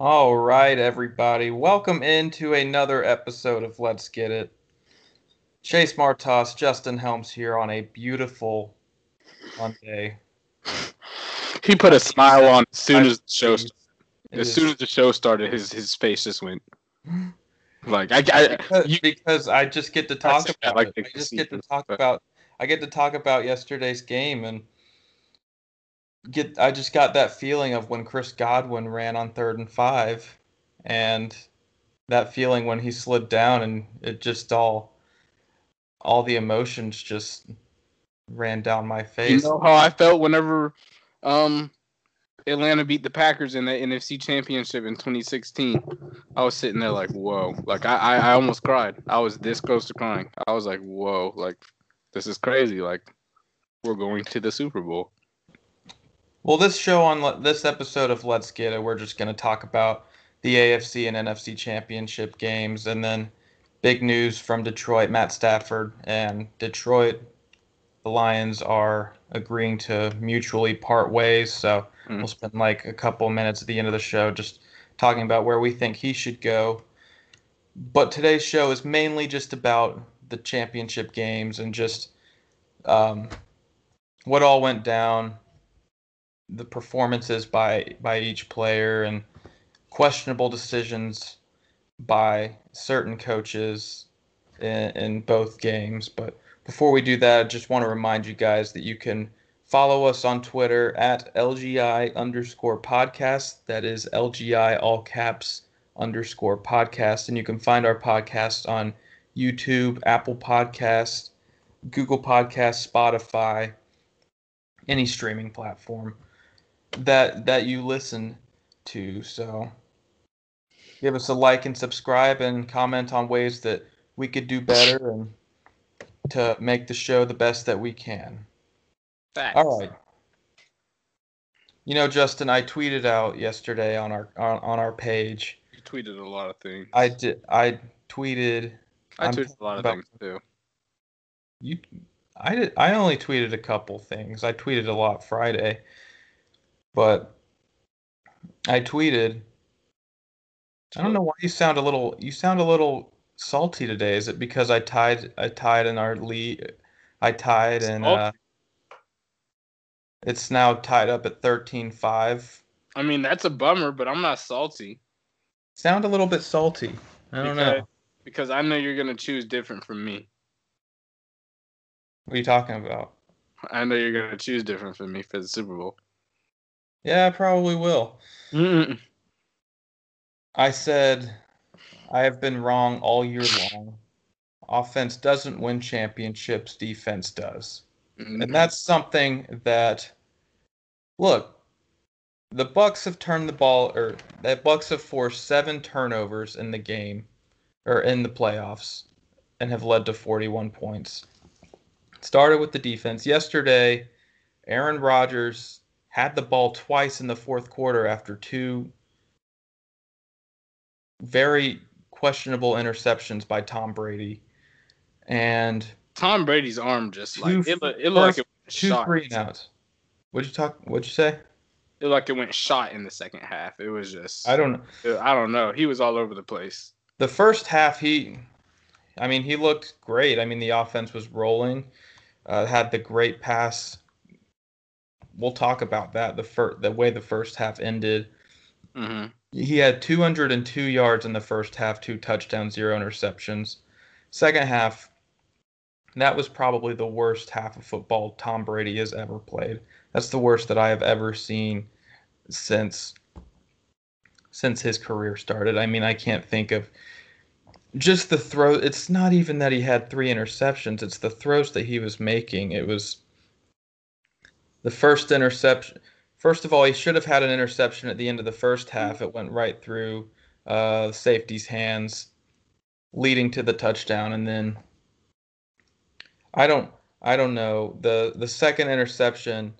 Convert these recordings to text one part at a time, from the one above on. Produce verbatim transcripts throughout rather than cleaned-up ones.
All right, everybody. Welcome into another episode of Let's Get It. Chase Martos, Justin Helms here on a beautiful Monday. He put a smile on as soon as the show started. As soon as the show started, his his face just went. Like I, I because, you, because I just get to talk about like it. I just get to talk but. about I get to talk about yesterday's game and get I just got that feeling of when Chris Godwin ran on third and five, and that feeling when he slid down, and it just all all the emotions just ran down my face. You know how I felt whenever um Atlanta beat the Packers in that N F C Championship in twenty sixteen. I was sitting there like, whoa. Like, I, I, I almost cried. I was this close to crying. I was like, whoa. Like, this is crazy. Like, we're going to the Super Bowl. Well, this show on this episode of Let's Get It, we're just going to talk about the A F C and N F C Championship games. And then big news from Detroit, Matt Stafford and Detroit. The Lions are agreeing to mutually part ways, so mm. we'll spend like a couple minutes at the end of the show just talking about where we think he should go. But today's show is mainly just about the championship games and just um, what all went down, the performances by, by each player, and questionable decisions by certain coaches in, in both games. But before we do that, I just want to remind you guys that you can follow us on Twitter at LGI underscore podcast. That is L G I all caps underscore podcast. And you can find our podcast on YouTube, Apple Podcasts, Google Podcasts, Spotify, any streaming platform that that you listen to. So give us a like and subscribe and comment on ways that we could do better and to make the show the best that we can. Thanks. All right. You know, Justin, I tweeted out yesterday on our on, on our page. You tweeted a lot of things. I did. I tweeted. I I'm tweeted a lot of about, things too. You, I did. I only tweeted a couple things. I tweeted a lot Friday, but I tweeted. I don't know why you sound a little. You sound a little. Salty today. Is it because I tied I tied in our lead? I tied and uh, it's now tied up at thirteen five. I mean, that's a bummer, but I'm not salty. Sound a little bit salty. I don't because, know. Because I know you're going to choose different from me. What are you talking about? I know you're going to choose different from me for the Super Bowl. Yeah, I probably will. Mm-mm. I said I have been wrong all year long. Offense doesn't win championships. Defense does. Mm-hmm. And that's something that, look, the Bucs have turned the ball, or the Bucs have forced seven turnovers in the game, or in the playoffs, and have led to forty-one points. It started with the defense. Yesterday, Aaron Rodgers had the ball twice in the fourth quarter after two very questionable interceptions by Tom Brady, and Tom Brady's arm just like two, it looked it looked like it went two shot. Three and outs. What'd you talk? What'd you say? It like it went shot in the second half. It was just I don't know. I don't know. He was all over the place. The first half, he, I mean, he looked great. I mean, the offense was rolling. Uh, had the great pass. We'll talk about that. The first the way the first half ended. Mm-hmm. He had two hundred two yards in the first half, two touchdowns, zero interceptions. Second half, that was probably the worst half of football Tom Brady has ever played. That's the worst that I have ever seen since since his career started. I mean, I can't think of just the throw. It's not even that he had three interceptions. It's the throws that he was making. It was the first interception. First of all, he should have had an interception at the end of the first half. It went right through uh, safety's hands, leading to the touchdown. And then I don't, I don't know the the second interception.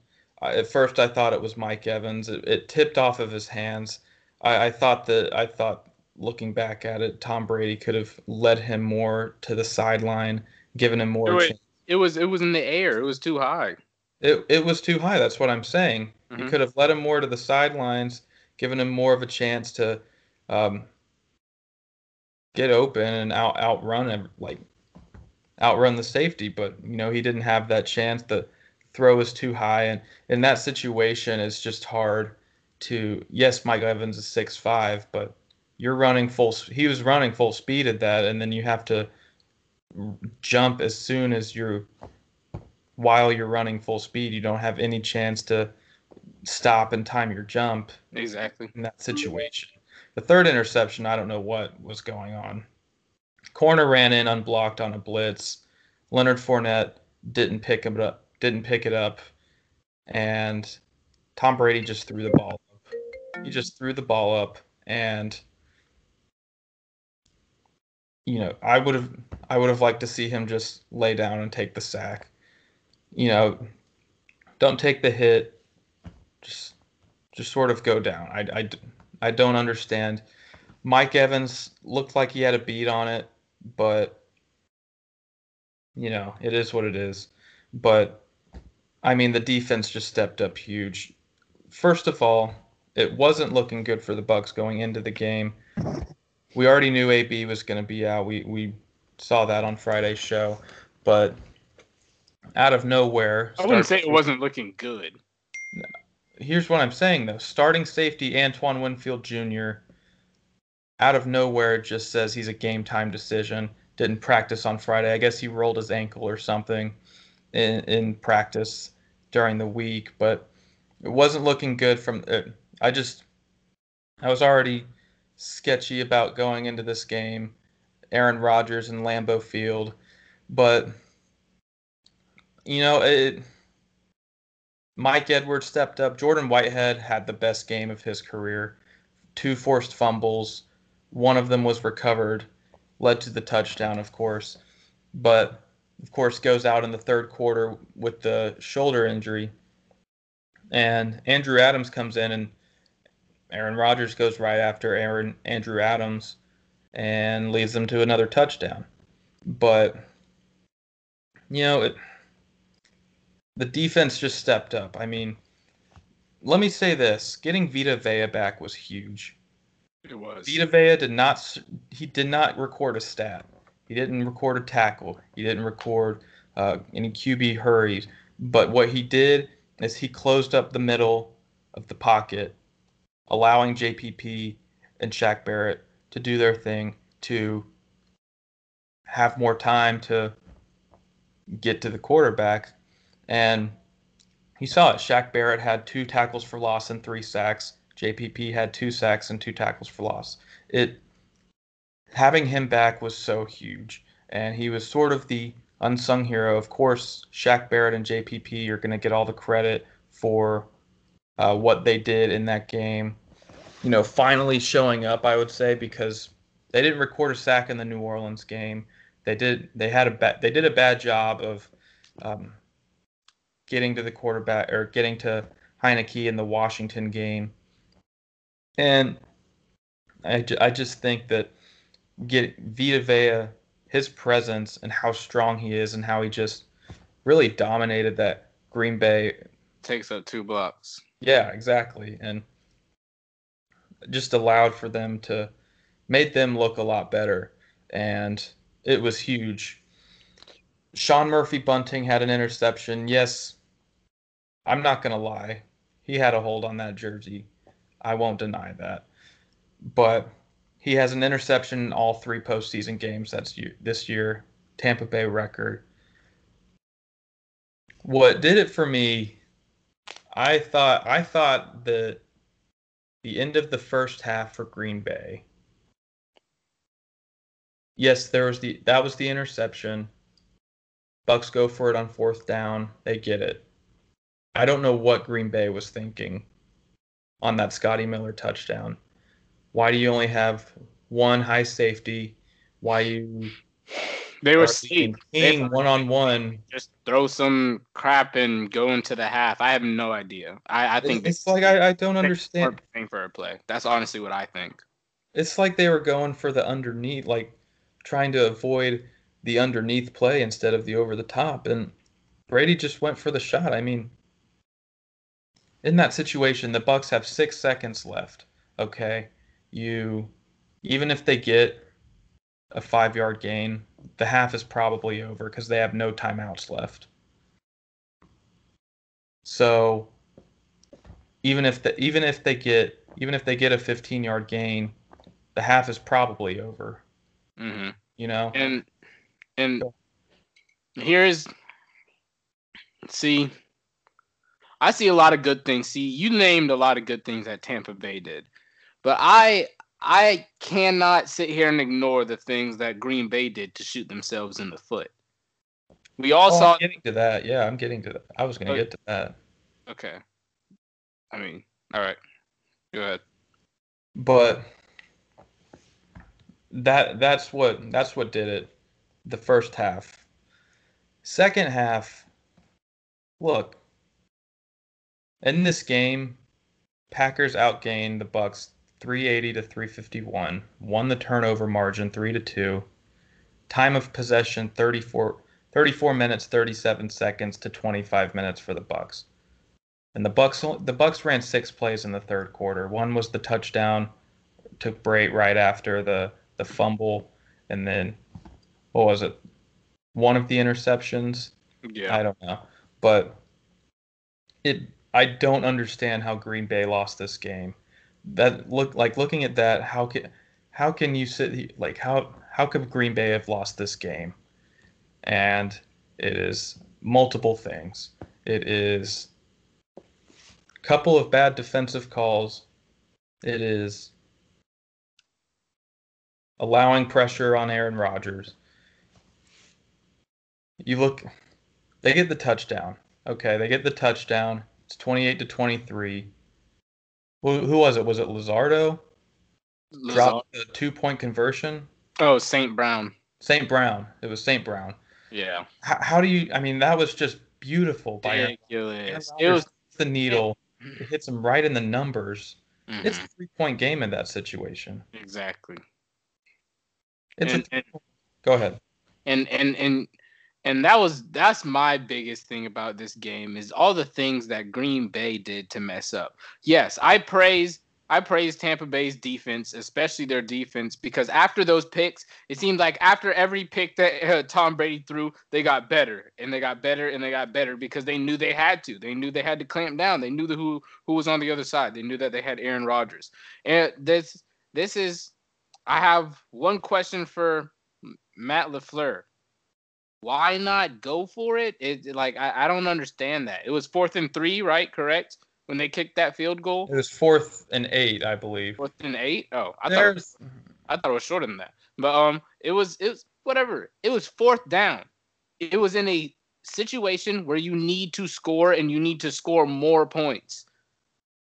Uh, at first, I thought it was Mike Evans. It, it tipped off of his hands. I, I thought that I thought looking back at it, Tom Brady could have led him more to the sideline, given him more. It, it was it was in the air. It was too high. It it was too high. That's what I'm saying. Mm-hmm. He could have led him more to the sidelines, giving him more of a chance to um, get open and out outrun like outrun the safety. But you know, he didn't have that chance. The throw is too high, and in that situation, it's just hard to. Yes, Mike Evans is six five, but you're running full. He was running full speed at that, and then you have to jump as soon as you're while you're running full speed. You don't have any chance to stop and time your jump exactly in that situation. The third interception, I don't know what was going on. Corner ran in unblocked on a blitz. Leonard Fournette didn't pick him up, didn't pick it up, and Tom Brady just threw the ball up. He just threw the ball up, and you know, I would have I would have liked to see him just lay down and take the sack. You know, don't take the hit. Just just sort of go down. I, I, I don't understand. Mike Evans looked like he had a beat on it, but, you know, it is what it is. But, I mean, the defense just stepped up huge. First of all, it wasn't looking good for the Bucs going into the game. We already knew A B was going to be out. We, we saw that on Friday's show. But out of nowhere... I wouldn't say it wasn't looking good. Here's what I'm saying, though. Starting safety Antoine Winfield Junior out of nowhere just says he's a game-time decision. Didn't practice on Friday. I guess he rolled his ankle or something in, in practice during the week. But it wasn't looking good from... Uh, I just... I was already... sketchy about going into this game, Aaron Rodgers and Lambeau Field, but you know it. Mike Edwards stepped up. Jordan Whitehead had the best game of his career. Two forced fumbles, one of them was recovered, led to the touchdown, of course, but of course goes out in the third quarter with the shoulder injury. And Andrew Adams comes in and Aaron Rodgers goes right after Aaron Andrew Adams and leads them to another touchdown. But, you know, it, the defense just stepped up. I mean, let me say this. Getting Vita Vea back was huge. It was. Vita Vea did not – he did not record a stat. He didn't record a tackle. He didn't record uh, any Q B hurries. But what he did is he closed up the middle of the pocket, allowing J P P and Shaq Barrett to do their thing, to have more time to get to the quarterback. And he saw it. Shaq Barrett had two tackles for loss and three sacks. J P P had two sacks and two tackles for loss. It having him back was so huge. And he was sort of the unsung hero. Of course, Shaq Barrett and J P P are going to get all the credit for Uh, what they did in that game, you know, finally showing up, I would say, because they didn't record a sack in the New Orleans game. They did. They had a bad. They did a bad job of um, getting to the quarterback or getting to Heinicke in the Washington game. And I, ju- I just think that get Vita Vea, his presence and how strong he is and how he just really dominated that Green Bay. Takes up two blocks. Yeah, exactly. And just allowed for them to made them look a lot better. And it was huge. Sean Murphy-Bunting had an interception. Yes, I'm not going to lie. He had a hold on that jersey. I won't deny that. But he has an interception in all three postseason games that's this year. Tampa Bay record. What did it for me... I thought I thought that the end of the first half for Green Bay. Yes, there was the that was the interception. Bucs go for it on fourth down. They get it. I don't know what Green Bay was thinking on that Scotty Miller touchdown. Why do you only have one high safety? Why you They were seeing one on one. Just throw some crap and go into the half. I have no idea. I, I think it's like I, I don't understand. For a play, that's honestly what I think. It's like they were going for the underneath, like trying to avoid the underneath play instead of the over the top. And Brady just went for the shot. I mean, in that situation, the Bucs have six seconds left. Okay, you even if they get a five-yard gain, the half is probably over because they have no timeouts left. So even if the even if they get even if they get a fifteen-yard gain, the half is probably over. Mm-hmm. You know, and and so. here's see. I see a lot of good things. See, you named a lot of good things that Tampa Bay did. But I I cannot sit here and ignore the things that Green Bay did to shoot themselves in the foot. We all oh, saw I'm getting to that. Yeah, I'm getting to that. I was going to okay. get to that. Okay. I mean, all right. Go ahead. But that that's what that's what did it. The first half. Second half. Look, in this game, Packers outgained the Bucs three eighty to three fifty-one, won the turnover margin three to two, time of possession thirty-four minutes, thirty-seven seconds to twenty-five minutes for the Bucs. And the Bucs the Bucs ran six plays in the third quarter. One was the touchdown, took Brate right after the, the fumble, and then, what was it, one of the interceptions? Yeah. I don't know. But it... I don't understand how Green Bay lost this game. That look like looking at that, how can how can you sit like how how could Green Bay have lost this game? And it is multiple things. It is a couple of bad defensive calls. It is allowing pressure on Aaron Rodgers. You look, they get the touchdown. Okay, they get the touchdown. It's twenty-eight to twenty-three. Who, who was it? Was it Luzardo? Luzardo. Dropped the two-point conversion? Oh, Saint Brown. Saint Brown. It was Saint Brown. Yeah. How, how do you – I mean, that was just beautiful. Ridiculous. By it was the needle. It, it hits him right in the numbers. Mm-hmm. It's a three-point game in that situation. Exactly. It's and, a, and, go ahead. And and and – And that was that's my biggest thing about this game is all the things that Green Bay did to mess up. Yes, I praise I praise Tampa Bay's defense, especially their defense, because after those picks, it seemed like after every pick that uh, Tom Brady threw, they got better and they got better and they got better because they knew they had to. They knew they had to clamp down. They knew the, who who was on the other side. They knew that they had Aaron Rodgers. And this this is I have one question for Matt LaFleur. Why not go for it? It like I, I don't understand that. It was fourth and three, right? Correct? When they kicked that field goal? It was fourth and eight, I believe. Fourth and eight? Oh, I thought it was, I thought it was shorter than that. But um, it was it was whatever. It was fourth down. It was in a situation where you need to score and you need to score more points.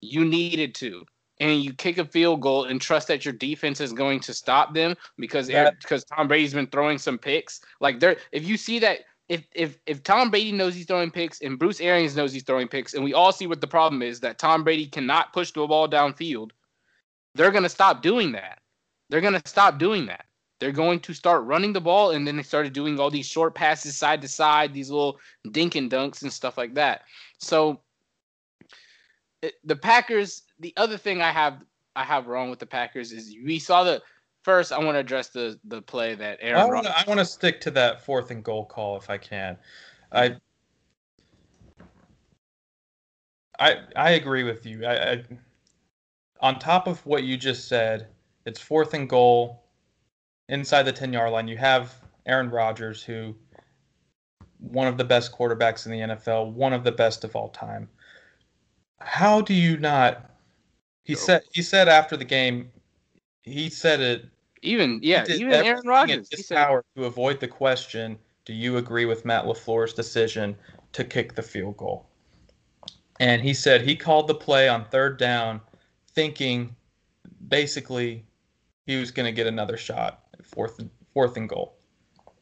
You needed to, and you kick a field goal and trust that your defense is going to stop them because yeah. because Tom Brady's been throwing some picks. Like there, if you see that, if if if Tom Brady knows he's throwing picks and Bruce Arians knows he's throwing picks, and we all see what the problem is that Tom Brady cannot push the ball downfield, they're gonna stop doing that. They're gonna stop doing that. They're going to start running the ball, and then they started doing all these short passes side to side, these little dink and dunks and stuff like that. So it, the Packers. The other thing I have I have wrong with the Packers is we saw the first. I want to address the the play that Aaron Rodgers. I want to stick to that fourth and goal call if I can. I I I agree with you. I, I on top of what you just said, it's fourth and goal inside the ten-yard line. You have Aaron Rodgers, who one of the best quarterbacks in the N F L, one of the best of all time. How do you not? He said. He said after the game. He said it. Even yeah. Even Aaron Rodgers. His power to avoid the question. Do you agree with Matt LaFleur's decision to kick the field goal? And he said he called the play on third down, thinking basically he was going to get another shot at fourth and fourth and goal.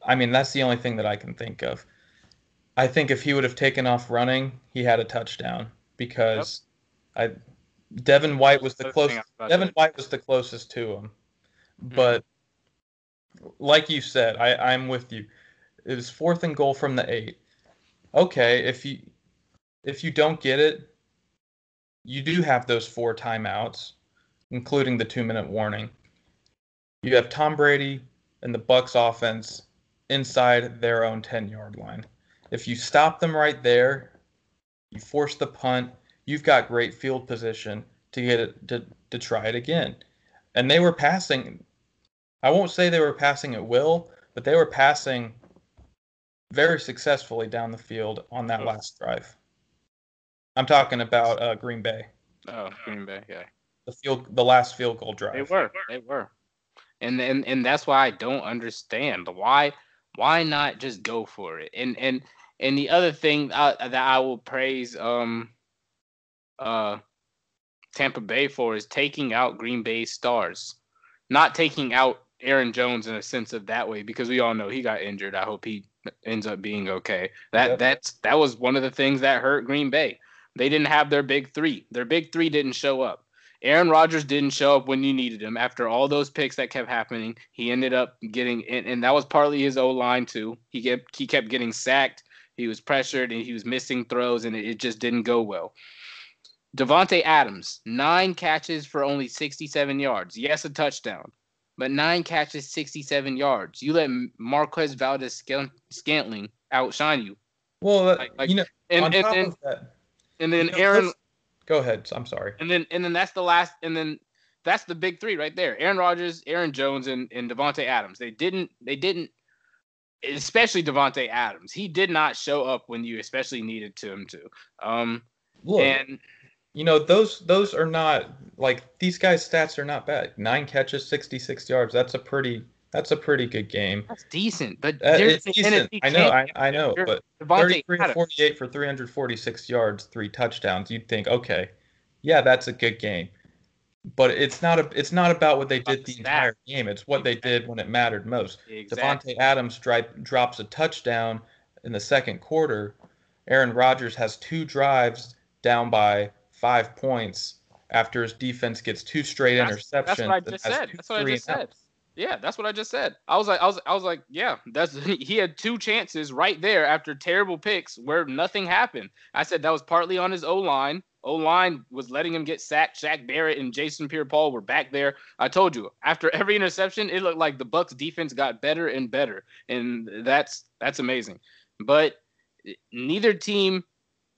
I mean, that's the only thing that I can think of. I think if he would have taken off running, he had a touchdown because yep. I. Devin White was the closest. Devin White was the closest to him, but mm-hmm. like you said, I, I'm with you. It was fourth and goal from the eight. Okay, if you if you don't get it, you do have those four timeouts, including the two-minute warning. You have Tom Brady and the Bucs offense inside their own ten-yard line. If you stop them right there, you force the punt, you've got great field position to get it to, to try it again. And they were passing. I won't say they were passing at will, but they were passing very successfully down the field on that oh. last drive. I'm talking about uh, Green Bay. Oh, Green Bay, yeah. The field, the last field goal drive. They were, they were. And and, and that's why I don't understand why why not just go for it. And and and the other thing I, that I will praise um uh Tampa Bay for is taking out Green Bay's stars, not taking out Aaron Jones in a sense of that way, because we all know he got injured. I hope he ends up being okay. That yep. that's that was one of the things that hurt Green Bay. They didn't have their big three. Their big three didn't show up. Aaron Rodgers didn't show up when you needed him. After all those picks that kept happening, he ended up getting, and, and that was partly his O-line too. He kept, he kept getting sacked. He was pressured, and he was missing throws, and it, it just didn't go well. Devontae Adams, nine catches for only sixty-seven yards. Yes, a touchdown, but nine catches, sixty-seven yards. You let Marquez Valdes-Scantling outshine you. Well, like, like, you know, and, on and, top and, of that. And then you know, Aaron – Go ahead. I'm sorry. And then and then that's the last and then that's the big three right there. Aaron Rodgers, Aaron Jones, and, and Devontae Adams. They didn't they didn't especially Devontae Adams. He did not show up when you especially needed to him to. Um Look, and you know, those those are not like these guys' stats are not bad. Nine catches, sixty-six yards. That's a pretty that's a pretty good game. That's decent, but uh, it's decent. I know, I, I know, but thirty-three forty-eight for three hundred forty-six yards, three touchdowns. You'd think, okay, yeah, that's a good game, but it's not a. It's not about what they did the entire game. It's what they did when it mattered most. Exactly. Devontae Adams dri- drops a touchdown in the second quarter. Aaron Rodgers has two drives down by five points after his defense gets two straight that's, interceptions. That's what I just said. That's what I just said. Yeah, that's what I just said. I was like, I was, I was like, yeah, that's he had two chances right there after terrible picks where nothing happened. I said that was partly on his O line. O line was letting him get sacked. Shaq Barrett and Jason Pierre-Paul were back there. I told you after every interception, it looked like the Bucs defense got better and better, and that's that's amazing. But neither team.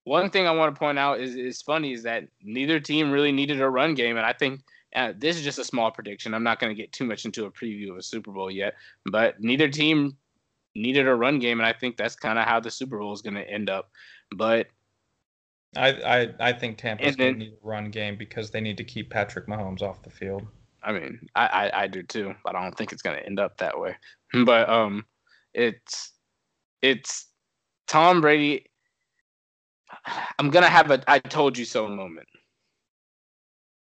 One thing I want to point out is is funny is that neither team really needed a run game, and I think. Uh, this is just a small prediction. I'm not going to get too much into a preview of a Super Bowl yet, but neither team needed a run game, and I think that's kind of how the Super Bowl is going to end up. But I I, I think Tampa's going to need a run game because they need to keep Patrick Mahomes off the field. I mean, I, I, I do too, but I don't think it's going to end up that way. But um, it's it's Tom Brady. I'm going to have a I told you so moment.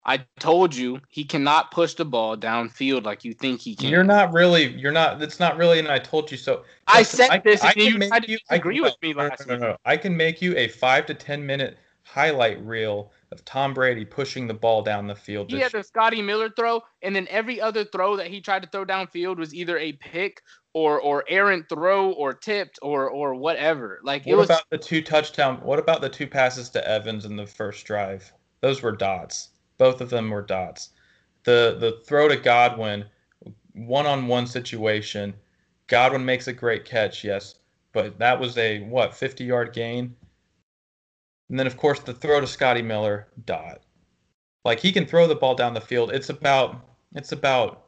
I told you he cannot push the ball downfield like you think he can. You're not really, you're not, it's not really an I told you so. I said I, this I, and I you tried to agree with me last no, no, no. week. I can make you a five to ten minute highlight reel of Tom Brady pushing the ball down the field. He had the Scotty Miller throw, and then every other throw that he tried to throw downfield was either a pick or or errant throw or tipped or or whatever. Like what it was, about the two touchdown, what about the two passes to Evans in the first drive? Those were dots. Both of them were dots. The the throw to Godwin, one-on-one situation. Godwin makes a great catch, yes, but that was a, what, fifty-yard gain? And then, of course, the throw to Scotty Miller, dot. Like, he can throw the ball down the field. It's about it's about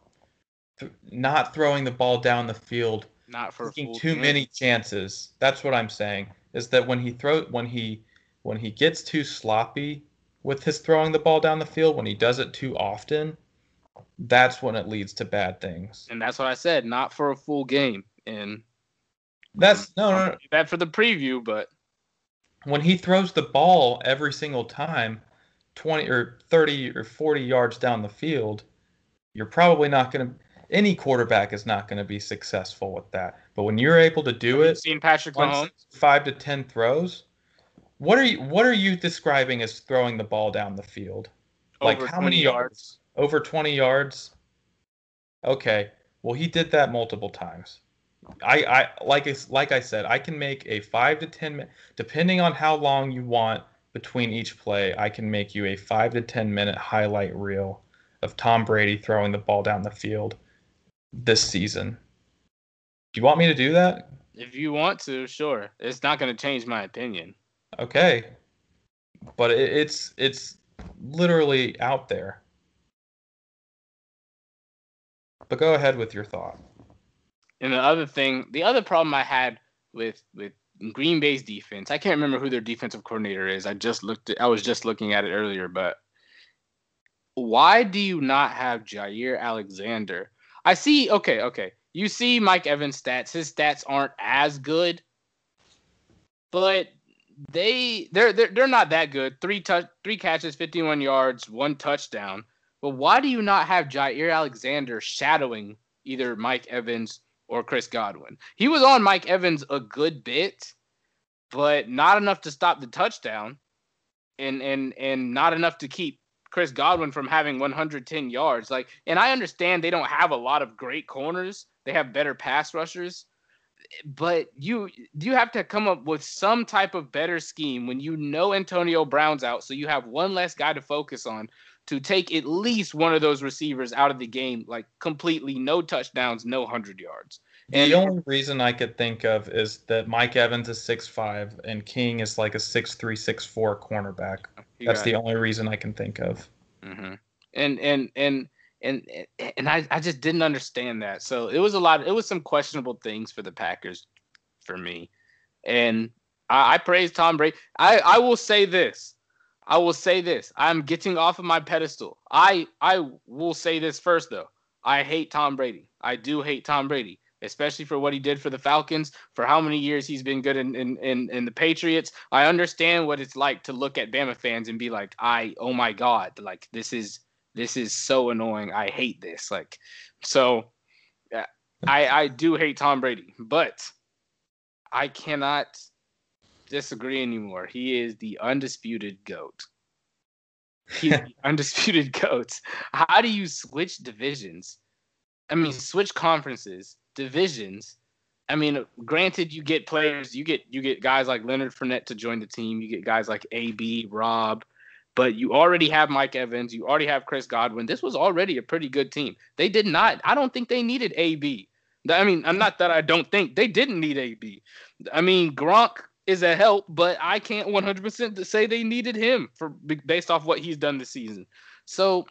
th- not throwing the ball down the field. Not for taking too game. many chances. That's what I'm saying, is that when he throw, when he when he gets too sloppy, with his throwing the ball down the field, when he does it too often, that's when it leads to bad things. And that's what I said, not for a full game. And that's no, no, no. Bad for the preview, but when he throws the ball every single time, twenty or thirty or forty yards down the field, you're probably not going to. Any quarterback is not going to be successful with that. But when you're able to do Have it, you've seen Patrick Mahomes five to ten throws. What are you what are you describing as throwing the ball down the field? Like how many yards? Over twenty yards? Okay. Well, he did that multiple times. I, I like like I said, I can make a five to ten minute, depending on how long you want between each play, I can make you a five to ten minute highlight reel of Tom Brady throwing the ball down the field this season. Do you want me to do that? If you want to, sure. It's not going to change my opinion. Okay. But it, it's it's literally out there. But go ahead with your thought. And the other thing, the other problem I had with with Green Bay's defense, I can't remember who their defensive coordinator is. I just looked at, I was just looking at it earlier, but why do you not have Jair Alexander? I see, okay, okay. You see Mike Evans' stats. His stats aren't as good, but they they're they're, they're not that good. Three touch, three catches, fifty-one yards, one touchdown. But why do you not have Jair Alexander shadowing either Mike Evans or Chris Godwin? He was on Mike Evans a good bit, but not enough to stop the touchdown, and and and not enough to keep Chris Godwin from having one hundred ten yards. Like, and I understand they don't have a lot of great corners. They have better pass rushers, but you you have to come up with some type of better scheme when you know Antonio Brown's out, so you have one less guy to focus on to take at least one of those receivers out of the game, like completely no touchdowns, no one hundred yards. And the only reason I could think of is that Mike Evans is six five and King is like a six three, six four cornerback. That's the only reason I can think of. Mm-hmm. And and and And and I, I just didn't understand that. So it was a lot. It was some questionable things for the Packers for me. And I, I praise Tom Brady. I, I will say this. I will say this. I'm getting off of my pedestal. I, I will say this first, though. I hate Tom Brady. I do hate Tom Brady, especially for what he did for the Falcons, for how many years he's been good in, in, in, in the Patriots. I understand what it's like to look at Bama fans and be like, I, oh, my God, like this is. This is so annoying. I hate this. Like, so uh, I, I do hate Tom Brady, but I cannot disagree anymore. He is the undisputed GOAT. He's the undisputed GOAT. How do you switch divisions? I mean, switch conferences, divisions. I mean, granted, you get players, you get you get guys like Leonard Fournette to join the team. You get guys like A B, Rob. But you already have Mike Evans. You already have Chris Godwin. This was already a pretty good team. They did not – I don't think they needed A B. I mean, I'm not that I don't think. They didn't need A B. I mean, Gronk is a help, but I can't one hundred percent say they needed him for based off what he's done this season. So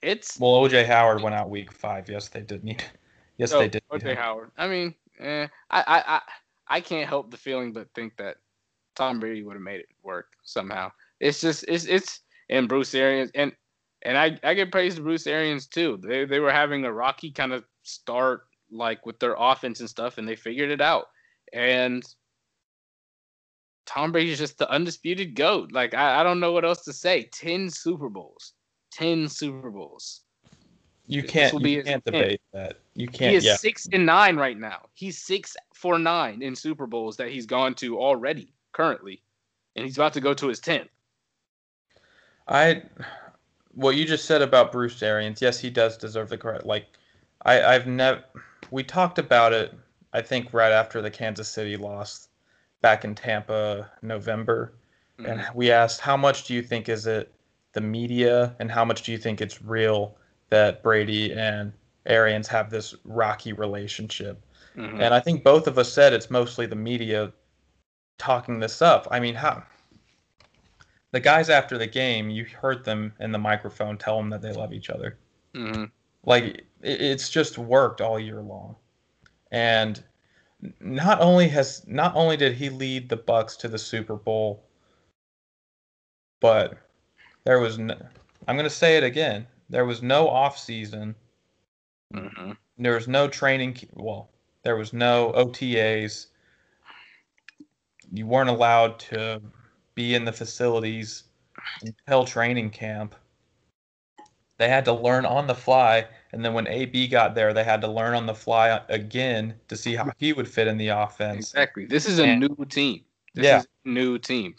it's – Well, O J. Howard went out week five. Yes, they did need – Yes, oh, they did. O J. Howard. I mean, eh, I, I, I, I can't help the feeling but think that Tom Brady would have made it work somehow. It's just it's it's and Bruce Arians and and I, I get praise to Bruce Arians too. They they were having a rocky kind of start like with their offense and stuff, and they figured it out. And Tom Brady is just the undisputed GOAT. Like I, I don't know what else to say. Ten Super Bowls, ten Super Bowls. You can't you can't debate that. You can't. He is yeah. six and nine right now. He's six for nine in Super Bowls that he's gone to already currently, and he's about to go to his tenth. I, what you just said about Bruce Arians, yes, he does deserve the credit. Like, I, I've never, we talked about it, I think, right after the Kansas City loss back in Tampa, November. Mm-hmm. And we asked, how much do you think is it the media, and how much do you think it's real that Brady and Arians have this rocky relationship? Mm-hmm. And I think both of us said it's mostly the media talking this up. I mean, how... The guys after the game, you heard them in the microphone tell them that they love each other. Mm-hmm. Like, it, it's just worked all year long. And not only has not only did he lead the Bucs to the Super Bowl, but there was no, I'm going to say it again, there was no off season. Mm-hmm. There was no training. Well, there was no O T As. You weren't allowed to be in the facilities until training camp. They had to learn on the fly, and then when A B got there, they had to learn on the fly again to see how he would fit in the offense. Exactly. This is a and, new team. This yeah. is a new team.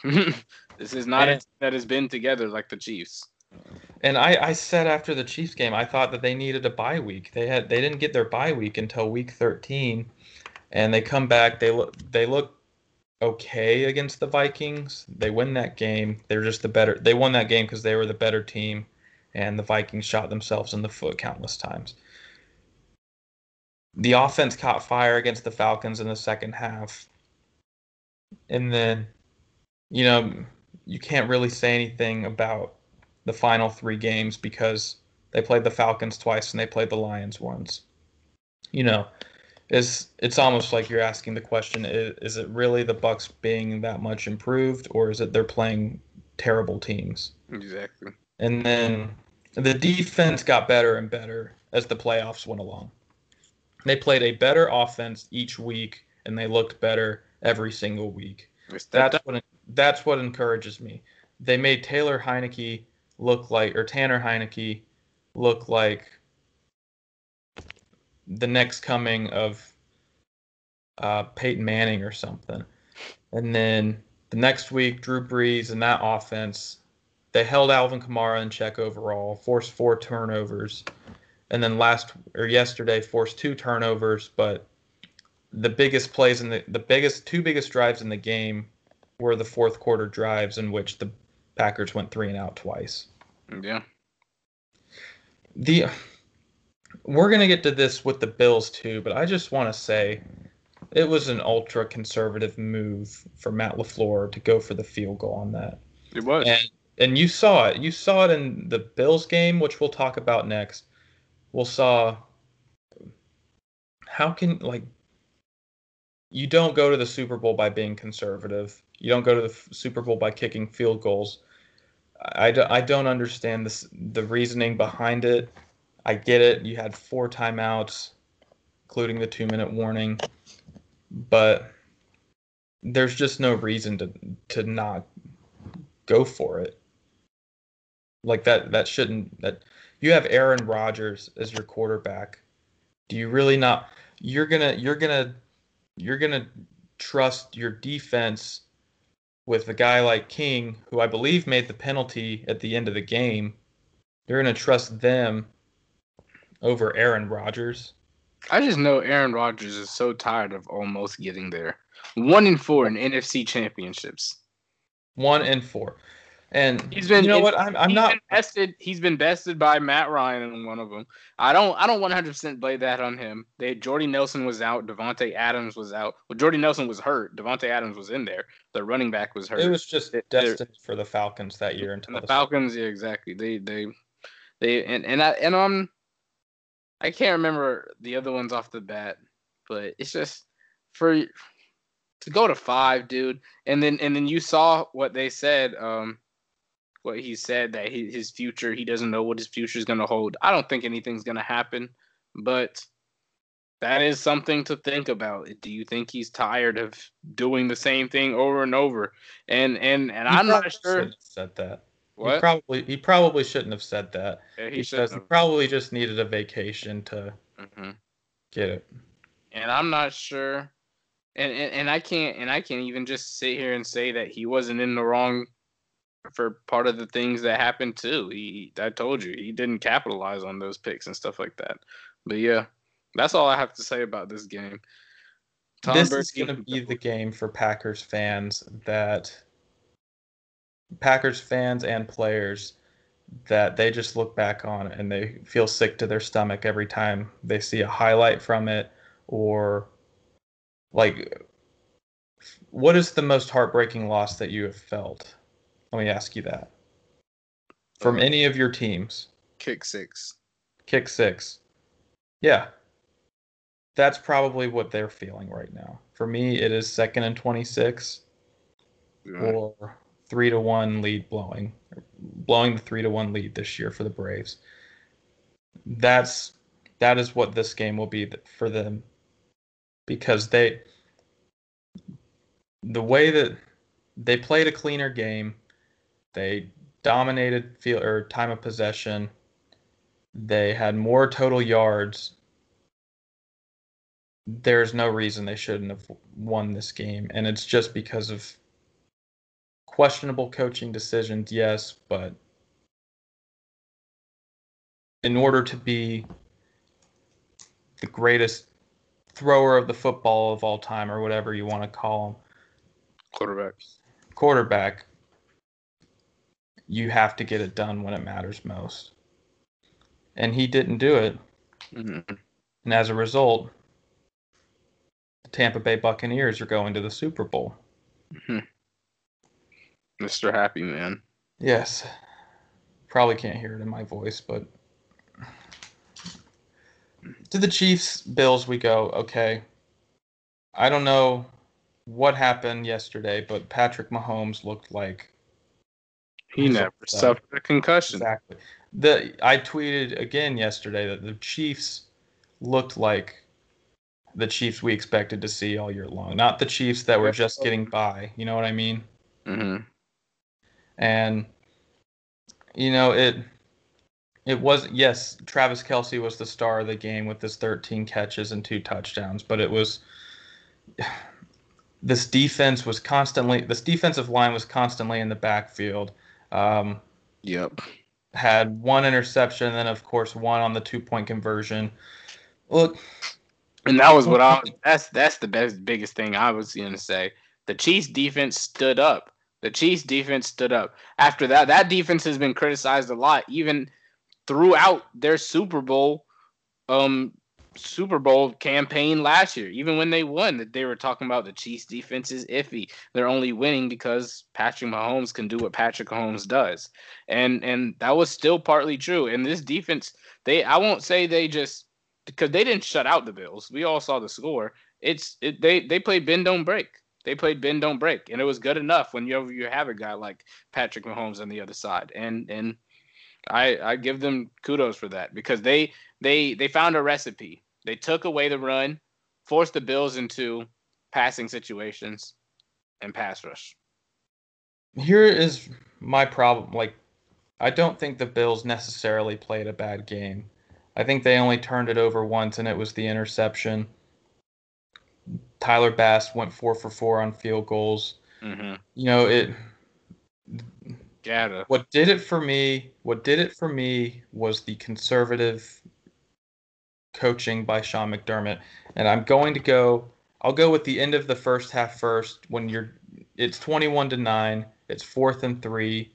This is not and, a team that has been together like the Chiefs. And I, I said after the Chiefs game, I thought that they needed a bye week. They had they didn't get their bye week until week thirteen, and they come back. They look they look okay against the Vikings. They win that game. They're just the better. They won that game because they were the better team, and the Vikings shot themselves in the foot countless times. The offense caught fire against the Falcons in the second half. And then, you know, you can't really say anything about the final three games because they played the Falcons twice and they played the Lions once. You know, it's, it's almost like you're asking the question, is, is it really the Bucks being that much improved, or is it they're playing terrible teams? Exactly. And then the defense got better and better as the playoffs went along. They played a better offense each week, and they looked better every single week. That's what that's what encourages me. They made Taylor Heineke look like, or Tanner Heineke look like the next coming of uh, Peyton Manning or something. And then the next week, Drew Brees and that offense, they held Alvin Kamara in check overall, forced four turnovers. And then last or yesterday forced two turnovers, but the biggest plays in the the biggest two biggest drives in the game were the fourth quarter drives in which the Packers went three and out twice. Yeah. The we're gonna get to this with the Bills too, but I just want to say it was an ultra conservative move for Matt LaFleur to go for the field goal on that. It was, and and you saw it. You saw it in the Bills game, which we'll talk about next. Well, saw how can, like, you don't go to the Super Bowl by being conservative. You don't go to the F- Super Bowl by kicking field goals. I, d- I don't understand this, the reasoning behind it. I get it. You had four timeouts, including the two-minute warning. But there's just no reason to, to not go for it. Like, that, that shouldn't... that. You have Aaron Rodgers as your quarterback. Do you really not? You're gonna, you're gonna, you're gonna trust your defense with a guy like King, who I believe made the penalty at the end of the game. You're gonna trust them over Aaron Rodgers. I just know Aaron Rodgers is so tired of almost getting there. One and four in N F C championships. One and four. And he's been, you know what? I'm, I'm he's not. Been bested, he's been bested by Matt Ryan in one of them. I don't. I don't one hundred percent blame that on him. They Jordy Nelson was out. Devontae Adams was out. Well, Jordy Nelson was hurt. Devontae Adams was in there. The running back was hurt. It was just it, destined for the Falcons that year. Until the, the Falcons, yeah, exactly. They, they, they, and and I and um, I can't remember the other ones off the bat, but it's just for to go to five, dude. And then and then you saw what they said. Um. What he said that his future, he doesn't know what his future is going to hold. I don't think anything's going to happen, but that is something to think about. Do you think he's tired of doing the same thing over and over? And and and he I'm not sure. He said that. What? He probably he probably shouldn't have said that. Yeah, he says he probably just needed a vacation to mm-hmm. get it. And I'm not sure. And, and and I can't and I can't even just sit here and say that he wasn't in the wrong. For part of the things that happened too, he I told you he didn't capitalize on those picks and stuff like that. But yeah, that's all I have to say about this game. Tom this Brady, is going to be the game for Packers fans that Packers fans and players that they just look back on and they feel sick to their stomach every time they see a highlight from it. Or like, what is the most heartbreaking loss that you have felt? Let me ask you that. From any of your teams. Kick six. Kick six. Yeah. That's probably what they're feeling right now. For me, it is second and twenty-six. Yeah. Or three to one lead blowing. Blowing the three to one lead this year for the Braves. That's that is what this game will be for them. Because they the way that they played a cleaner game. They dominated field or time of possession. They had more total yards. There's no reason they shouldn't have won this game, and it's just because of questionable coaching decisions, yes, but in order to be the greatest thrower of the football of all time or whatever you want to call him, Quarterback. Quarterback. You have to get it done when it matters most. And he didn't do it. Mm-hmm. And as a result, the Tampa Bay Buccaneers are going to the Super Bowl. Mm-hmm. Mister Happy Man. Yes. Probably can't hear it in my voice, but... To the Chiefs, Bills, we go, okay. I don't know what happened yesterday, but Patrick Mahomes looked like... He never suffered a concussion. Exactly. The, I tweeted again yesterday that the Chiefs looked like the Chiefs we expected to see all year long. Not the Chiefs that were just getting by. You know what I mean? Mm-hmm. And, you know, it... It wasn't, yes, Travis Kelce was the star of the game with his thirteen catches and two touchdowns, but it was, this defense was constantly, this defensive line was constantly in the backfield. Um, yep. Had one interception, and then, of course, one on the two-point conversion. Look. And that was what I was, that's, that's the best, biggest thing I was going to say. The Chiefs defense stood up. The Chiefs defense stood up. After that, that defense has been criticized a lot, even throughout their Super Bowl um, Super Bowl campaign last year. Even when they won, that they were talking about the Chiefs' defense is iffy. They're only winning because Patrick Mahomes can do what Patrick Mahomes does. And and that was still partly true. And this defense, they I won't say they just – because they didn't shut out the Bills. We all saw the score. It's it, they, they played bend, don't break. They played bend, don't break. And it was good enough when you, you have a guy like Patrick Mahomes on the other side. And and – I, I give them kudos for that because they, they they found a recipe. They took away the run, forced the Bills into passing situations, and pass rush. Here is my problem. Like, I don't think the Bills necessarily played a bad game. I think they only turned it over once, and it was the interception. Tyler Bass went four for four on field goals. Mm-hmm. You know, it... Data. What did it for me? What did it for me was the conservative coaching by Sean McDermott, and I'm going to go. I'll go with the end of the first half first. When you're, it's twenty-one to nine. It's fourth and three.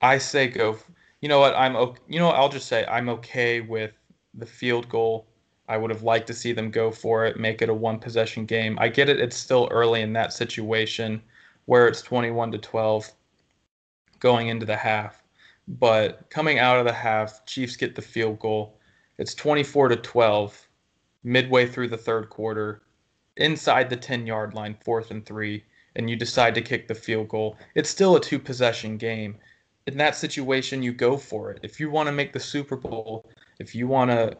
I say go. You know what? I'm. You know what? I'll just say I'm okay with the field goal. I would have liked to see them go for it, make it a one possession game. I get it. It's still early in that situation where it's twenty-one to twelve. Going into the half, but coming out of the half, Chiefs get the field goal. It's twenty-four to twelve, midway through the third quarter, inside the ten-yard line, fourth and three, and you decide to kick the field goal. It's still a two-possession game. In that situation, you go for it. If you want to make the Super Bowl, if you want to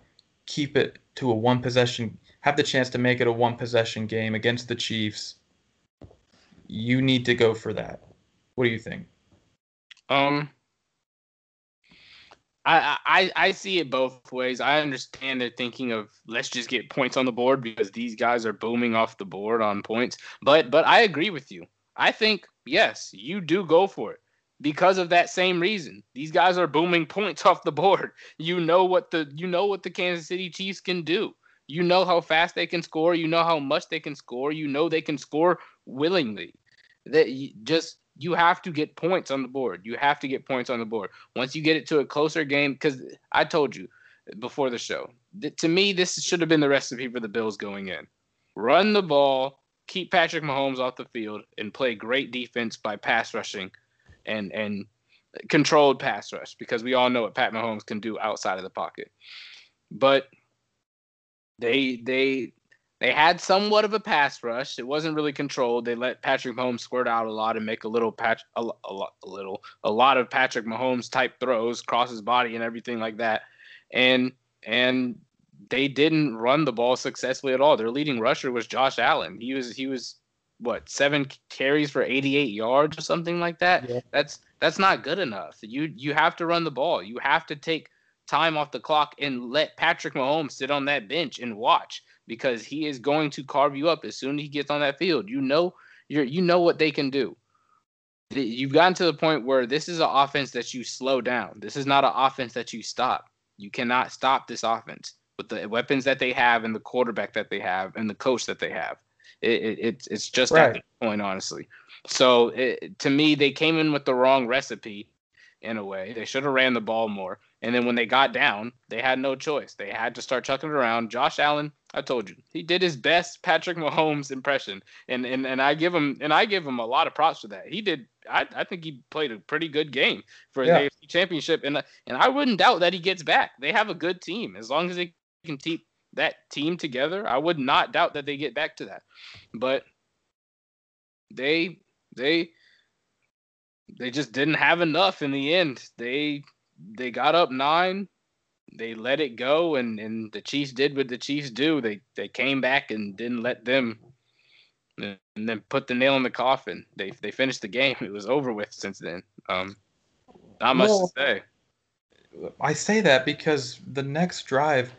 keep it to a one-possession, have the chance to make it a one-possession game against the Chiefs, you need to go for that. What do you think? Um, I, I I see it both ways. I understand they're thinking of let's just get points on the board because these guys are booming off the board on points. But but I agree with you. I think yes, you do go for it because of that same reason. These guys are booming points off the board. You know what the you know what the Kansas City Chiefs can do. You know how fast they can score. You know how much they can score. You know they can score willingly. That you just. You have to get points on the board. You have to get points on the board. Once you get it to a closer game, because I told you before the show, that to me, this should have been the recipe for the Bills going in. Run the ball, keep Patrick Mahomes off the field, and play great defense by pass rushing and, and controlled pass rush, because we all know what Pat Mahomes can do outside of the pocket. But they they... They had somewhat of a pass rush. It wasn't really controlled. They let Patrick Mahomes squirt out a lot and make a little patch, a, a lot, a little, a lot of Patrick Mahomes type throws, cross his body and everything like that. And and they didn't run the ball successfully at all. Their leading rusher was Josh Allen. He was he was what seven carries for eighty-eight yards or something like that. Yeah. That's that's not good enough. You you have to run the ball. You have to take time off the clock and let Patrick Mahomes sit on that bench and watch. Because he is going to carve you up as soon as he gets on that field. You know you're, you know what they can do. You've gotten to the point where this is an offense that you slow down. This is not an offense that you stop. You cannot stop this offense with the weapons that they have and the quarterback that they have and the coach that they have. It, it, it's it's just right. at this point, honestly. So it, to me, they came in with the wrong recipe in a way. They should have ran the ball more. And then when they got down, they had no choice. They had to start chucking it around. Josh Allen, I told you, he did his best Patrick Mahomes impression, and and, and I give him and I give him a lot of props for that. He did. I, I think he played a pretty good game for yeah. the A F C Championship, and and I wouldn't doubt that he gets back. They have a good team as long as they can keep that team together. I would not doubt that they get back to that, but they they they just didn't have enough in the end. They. They got up nine, they let it go, and, and the Chiefs did what the Chiefs do. They they came back and didn't let them, and then put the nail in the coffin. They they finished the game. It was over with since then. Um, not much well, to say. I say that because the next drive,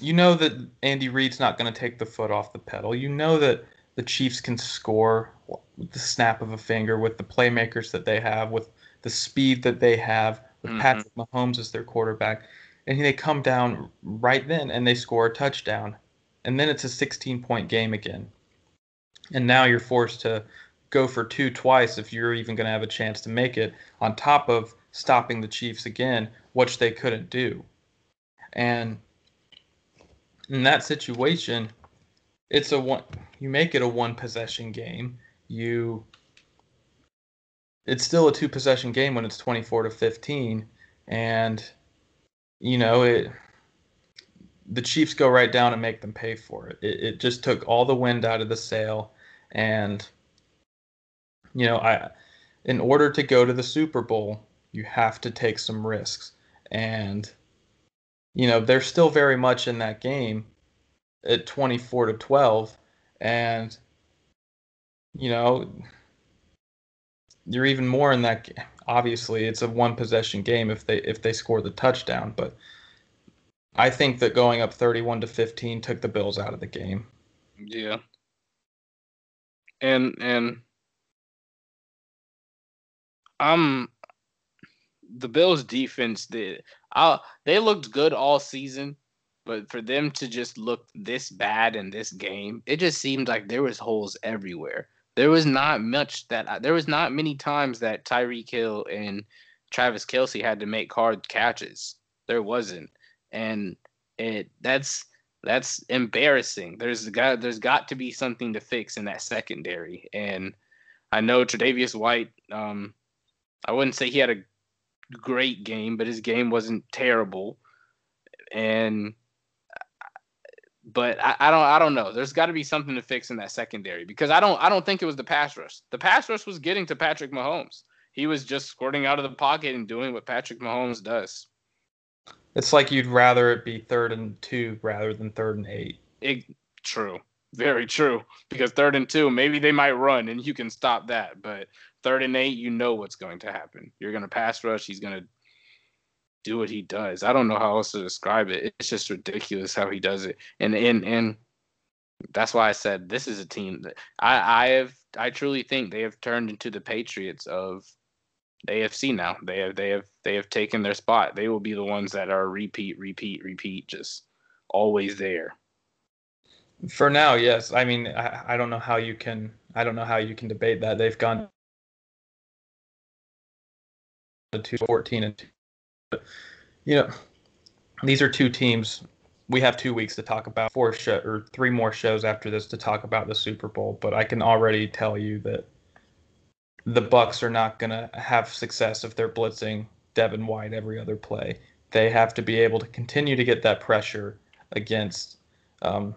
you know that Andy Reid's not going to take the foot off the pedal. You know that the Chiefs can score with the snap of a finger, with the playmakers that they have, with the speed that they have. Patrick Mahomes is their quarterback, and they come down right then and they score a touchdown, and then it's a sixteen point game again, and now you're forced to go for two twice if you're even going to have a chance to make it, on top of stopping the Chiefs again, which they couldn't do. And in that situation, it's a one you make it a one possession game. You It's still a two-possession game when it's twenty-four to fifteen, and you know it. The Chiefs go right down and make them pay for it. It, it just took all the wind out of the sail, and you know, I, in order to go to the Super Bowl, you have to take some risks, and you know they're still very much in that game at twenty-four to twelve, and you know. You're even more in that. Obviously, it's a one-possession game if they if they score the touchdown. But I think that going up thirty-one to fifteen took the Bills out of the game. Yeah. And and um, the Bills' defense did. I they looked good all season, but for them to just look this bad in this game, it just seemed like there was holes everywhere. There was not much that – there was not many times that Tyreek Hill and Travis Kelce had to make hard catches. There wasn't. And it that's that's embarrassing. There's got, there's got to be something to fix in that secondary. And I know Tre'Davious White, um, I wouldn't say he had a great game, but his game wasn't terrible. And – But I, I don't, I don't know. There's got to be something to fix in that secondary, because I don't, I don't think it was the pass rush. The pass rush was getting to Patrick Mahomes. He was just squirting out of the pocket and doing what Patrick Mahomes does. It's like you'd rather it be third and two rather than third and eight. It, true, very true. Because third and two, maybe they might run and you can stop that. But third and eight, you know what's going to happen. You're going to pass rush. He's going to do what he does. I don't know how else to describe it. It's just ridiculous how he does it. And and and that's why I said this is a team that I, I have I truly think they have turned into the Patriots of the A F C now. They have they have they have taken their spot. They will be the ones that are repeat, repeat, repeat, just always there. For now, yes. I mean, I, I don't know how you can I don't know how you can debate that. They've gone to two fourteen and two. But, you know, these are two teams. We have two weeks to talk about, four show, or three more shows after this to talk about the Super Bowl. But I can already tell you that the Bucs are not going to have success if they're blitzing Devin White every other play. They have to be able to continue to get that pressure against um,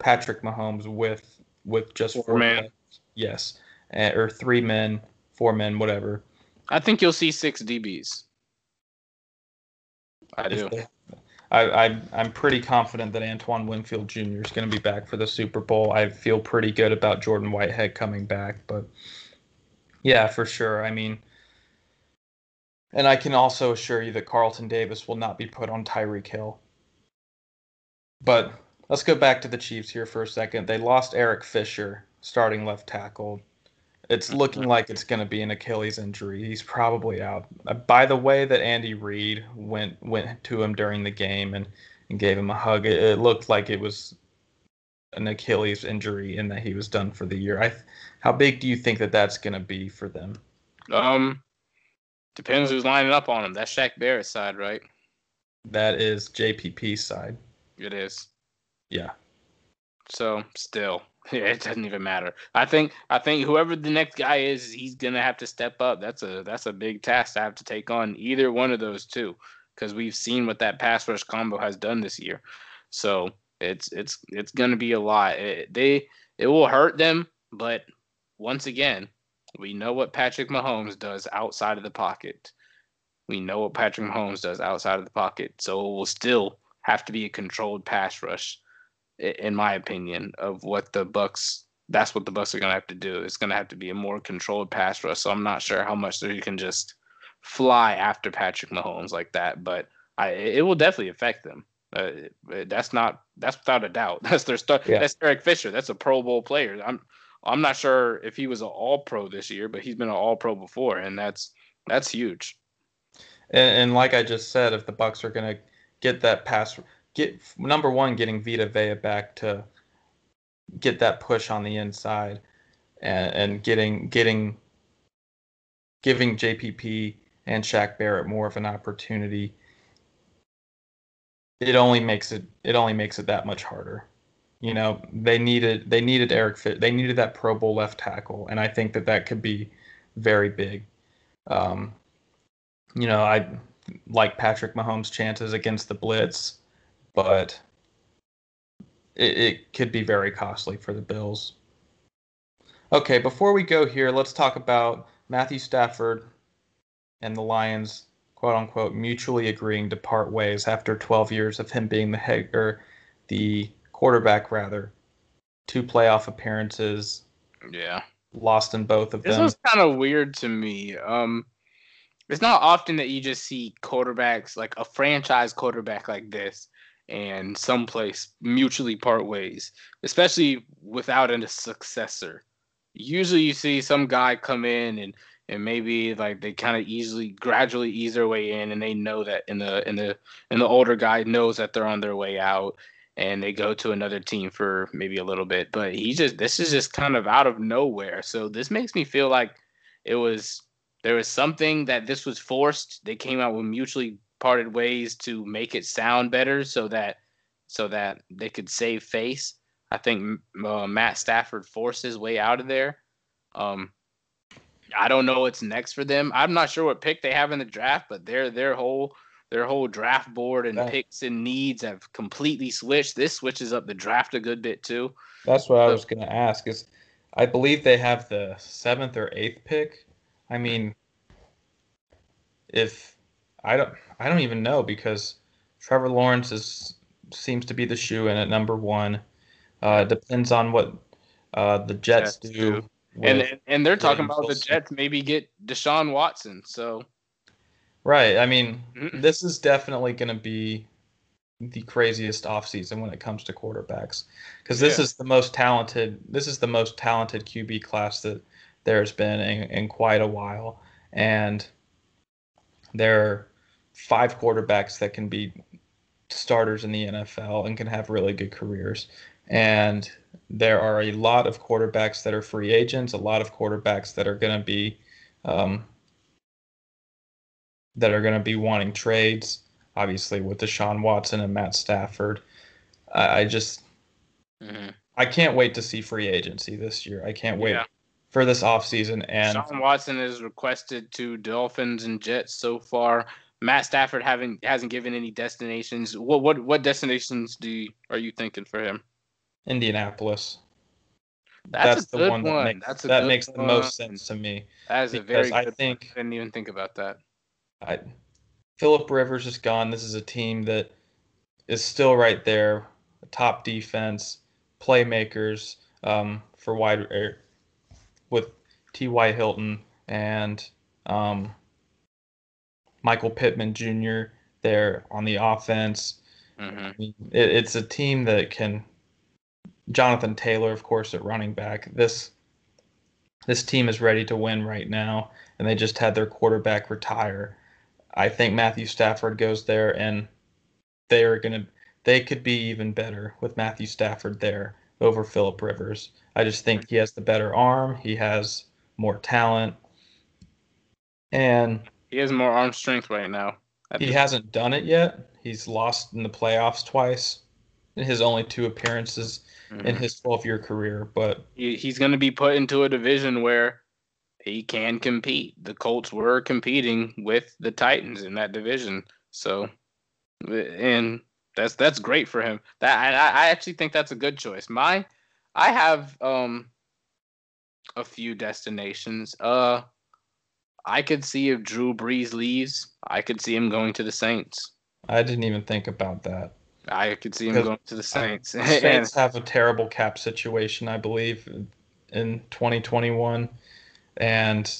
Patrick Mahomes with with just four, four men. Yes, uh, or three men, four men, whatever. I think you'll see six D Bs. I do. I, I, I'm pretty confident that Antoine Winfield Junior is going to be back for the Super Bowl. I feel pretty good about Jordan Whitehead coming back. But, yeah, for sure. I mean, and I can also assure you that Carlton Davis will not be put on Tyreek Hill. But let's go back to the Chiefs here for a second. They lost Eric Fisher, starting left tackle. It's looking like it's going to be an Achilles injury. He's probably out. By the way that Andy Reid went went to him during the game and, and gave him a hug, it, it looked like it was an Achilles injury and that he was done for the year. I, how big do you think that that's going to be for them? Um, depends who's lining up on him. That's Shaq Barrett's side, right? That is J P P's side. It is. Yeah. So still, yeah, it doesn't even matter. I think I think whoever the next guy is, he's gonna have to step up. That's a that's a big task to have to take on. Either one of those two, because we've seen what that pass rush combo has done this year. So it's it's it's gonna be a lot. It, they it will hurt them, but once again, we know what Patrick Mahomes does outside of the pocket. We know what Patrick Mahomes does outside of the pocket. So it will still have to be a controlled pass rush. In my opinion, of what the Bucs, that's what the Bucs are going to have to do. It's going to have to be a more controlled pass rush. So I'm not sure how much you can just fly after Patrick Mahomes like that, but I, it will definitely affect them. Uh, that's not, that's without a doubt. That's their star. Yeah. That's Eric Fisher. That's a Pro Bowl player. I'm, I'm not sure if he was an All Pro this year, but he's been an All Pro before, and that's that's huge. And, and like I just said, if the Bucs are going to get that pass. Get, number one, getting Vita Vea back to get that push on the inside, and, and getting getting giving J P P and Shaq Barrett more of an opportunity. It only makes it it only makes it that much harder. You know, they needed they needed Eric Fit they needed that Pro Bowl left tackle, and I think that that could be very big. Um, you know, I like Patrick Mahomes' chances against the blitz. But it, it could be very costly for the Bills. Okay, before we go here, let's talk about Matthew Stafford and the Lions, quote-unquote, mutually agreeing to part ways after twelve years of him being the head, or the quarterback, rather. Two playoff appearances. Yeah. Lost in both of them. This was kind of weird to me. Um, it's not often that you just see quarterbacks, like a franchise quarterback like this, and someplace mutually part ways, especially without a successor. Usually you see some guy come in and, and maybe like they kind of easily gradually ease their way in, and they know that in the in the in the older guy knows that they're on their way out, and they go to another team for maybe a little bit. But he just this is just kind of out of nowhere. So this makes me feel like it was there was something that this was forced. They came out with mutually parted ways to make it sound better so that so that they could save face. I think uh, Matt Stafford forced his way out of there. Um, I don't know what's next for them. I'm not sure what pick they have in the draft, but their their whole their whole draft board and yeah. picks and needs have completely switched. This switches up the draft a good bit too. That's what so, I was going to ask. Is I believe they have the seventh or eighth pick. I mean, if I don't. I don't even know because Trevor Lawrence is seems to be the shoe in at number one. Uh, it depends on what uh, the Jets, Jets do. do. And, and and they're talking about Wilson. The Jets maybe get Deshaun Watson. So, right. I mean, mm-hmm. This is definitely going to be the craziest offseason when it comes to quarterbacks because this yeah. is the most talented. This is the most talented Q B class that there's been in, in quite a while, and they're. Five quarterbacks that can be starters in the N F L and can have really good careers. And there are a lot of quarterbacks that are free agents, a lot of quarterbacks that are going to be um, that are going to be wanting trades, obviously with Deshaun Watson and Matt Stafford. I, I just mm-hmm. I can't wait to see free agency this year. I can't wait. Yeah. For this offseason. And Deshaun Watson is requested to Dolphins and Jets so far. Matt Stafford having hasn't given any destinations. What what what destinations do you, are you thinking for him? Indianapolis. That's, That's a the good one. That one. Makes, That's a that good makes the one. Most sense to me. That is a very good I think one. I didn't even think about that. I, Phillip Rivers is gone. This is a team that is still right there. Top defense, playmakers um, for wide er, with T Y Hilton and. Um, Michael Pittman Junior there on the offense. Mm-hmm. I mean, it, it's a team that can – Jonathan Taylor, of course, at running back. This this team is ready to win right now, and they just had their quarterback retire. I think Matthew Stafford goes there, and they are going to – they could be even better with Matthew Stafford there over Phillip Rivers. I just think he has the better arm. He has more talent. And he has more arm strength right now. He just... hasn't done it yet. He's lost in the playoffs twice in his only two appearances mm-hmm. in his twelve-year career. But he, he's going to be put into a division where he can compete. The Colts were competing with the Titans in that division. So, and that's that's great for him. That I, I actually think that's a good choice. My, I have um a few destinations. Uh, I could see if Drew Brees leaves, I could see him going to the Saints. I didn't even think about that. I could see him going to the Saints. The Saints have a terrible cap situation, I believe, in twenty twenty-one. And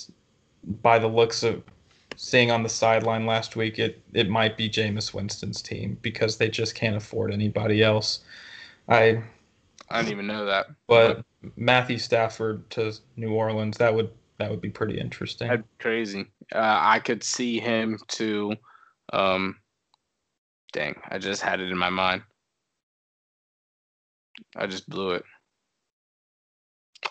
by the looks of seeing on the sideline last week, it, it might be Jameis Winston's team because they just can't afford anybody else. I I didn't even know that. But Matthew Stafford to New Orleans, that would that would be pretty interesting. That'd be crazy. Uh, I could see him to um, – Dang, I just had it in my mind. I just blew it.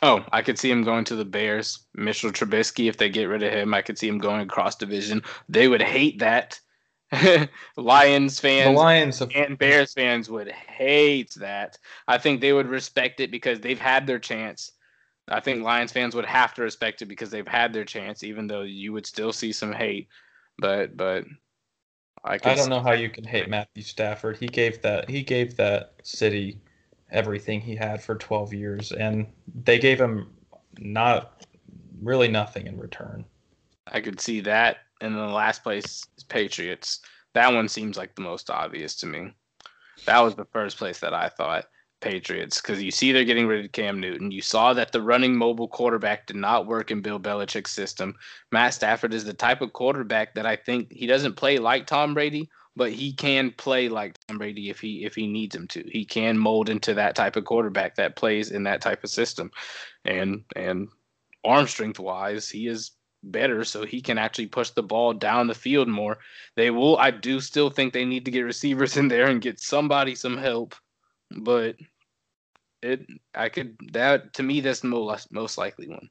Oh, I could see him going to the Bears. Mitchell Trubisky, if they get rid of him, I could see him going across division. They would hate that. Lions fans the Lions have- and Bears fans would hate that. I think they would respect it because they've had their chance. I think Lions fans would have to respect it because they've had their chance, even though you would still see some hate. But, but... I, I don't know how you can hate Matthew Stafford. He gave that he gave that city everything he had for twelve years, and they gave him not really nothing in return. I could see that. And then the last place is Patriots. That one seems like the most obvious to me. That was the first place that I thought, Patriots, because you see they're getting rid of Cam Newton. You saw that the running mobile quarterback did not work in Bill Belichick's system. Matt Stafford is the type of quarterback that I think he doesn't play like Tom Brady, but he can play like Tom Brady if he if he needs him to. He can mold into that type of quarterback that plays in that type of system. And and arm strength wise, he is better, so he can actually push the ball down the field more. They will I do still think they need to get receivers in there and get somebody some help. But it, I could that to me that's the most most likely one.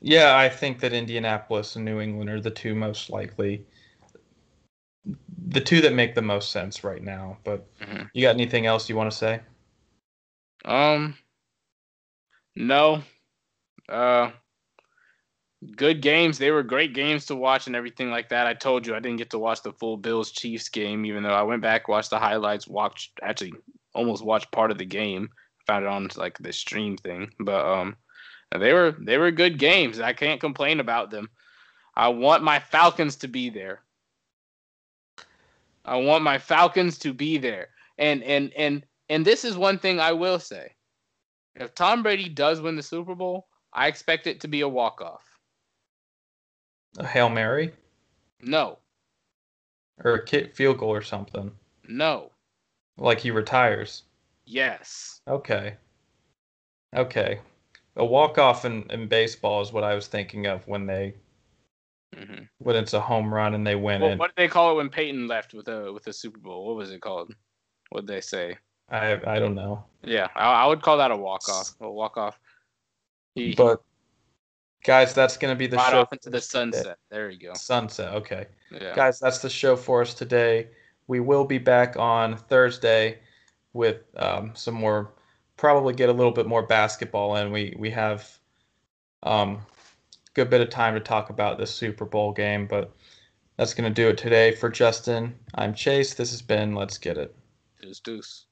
Yeah, I think that Indianapolis and New England are the two most likely, the two that make the most sense right now. But mm-hmm. you got anything else you want to say? Um, no. Uh, good games. They were great games to watch and everything like that. I told you I didn't get to watch the full Bills Chiefs game, even though I went back, watched the highlights, watched actually. almost watched part of the game. I found it on like the stream thing, but um, they were they were good games. I can't complain about them. I want my Falcons to be there. I want my Falcons to be there. And and and and this is one thing I will say: if Tom Brady does win the Super Bowl, I expect it to be a walk-off. A Hail Mary? No. Or a kick field goal or something? No. Like he retires? Yes. Okay. Okay. A walk-off in, in baseball is what I was thinking of when they mm-hmm. when it's a home run and they win well, it. What did they call it when Peyton left with a with a Super Bowl? What was it called? What did they say? I I don't know. Yeah, I, I would call that a walk-off. A walk-off. He, but, guys, that's going to be the right show. Off into the sunset. Today. There you go. Sunset, okay. Yeah. Guys, that's the show for us today. We will be back on Thursday with um, some more, probably get a little bit more basketball in. We we have um, a good bit of time to talk about this Super Bowl game, but that's going to do it today. For Justin, I'm Chase. This has been Let's Get It. Deuce, deuce.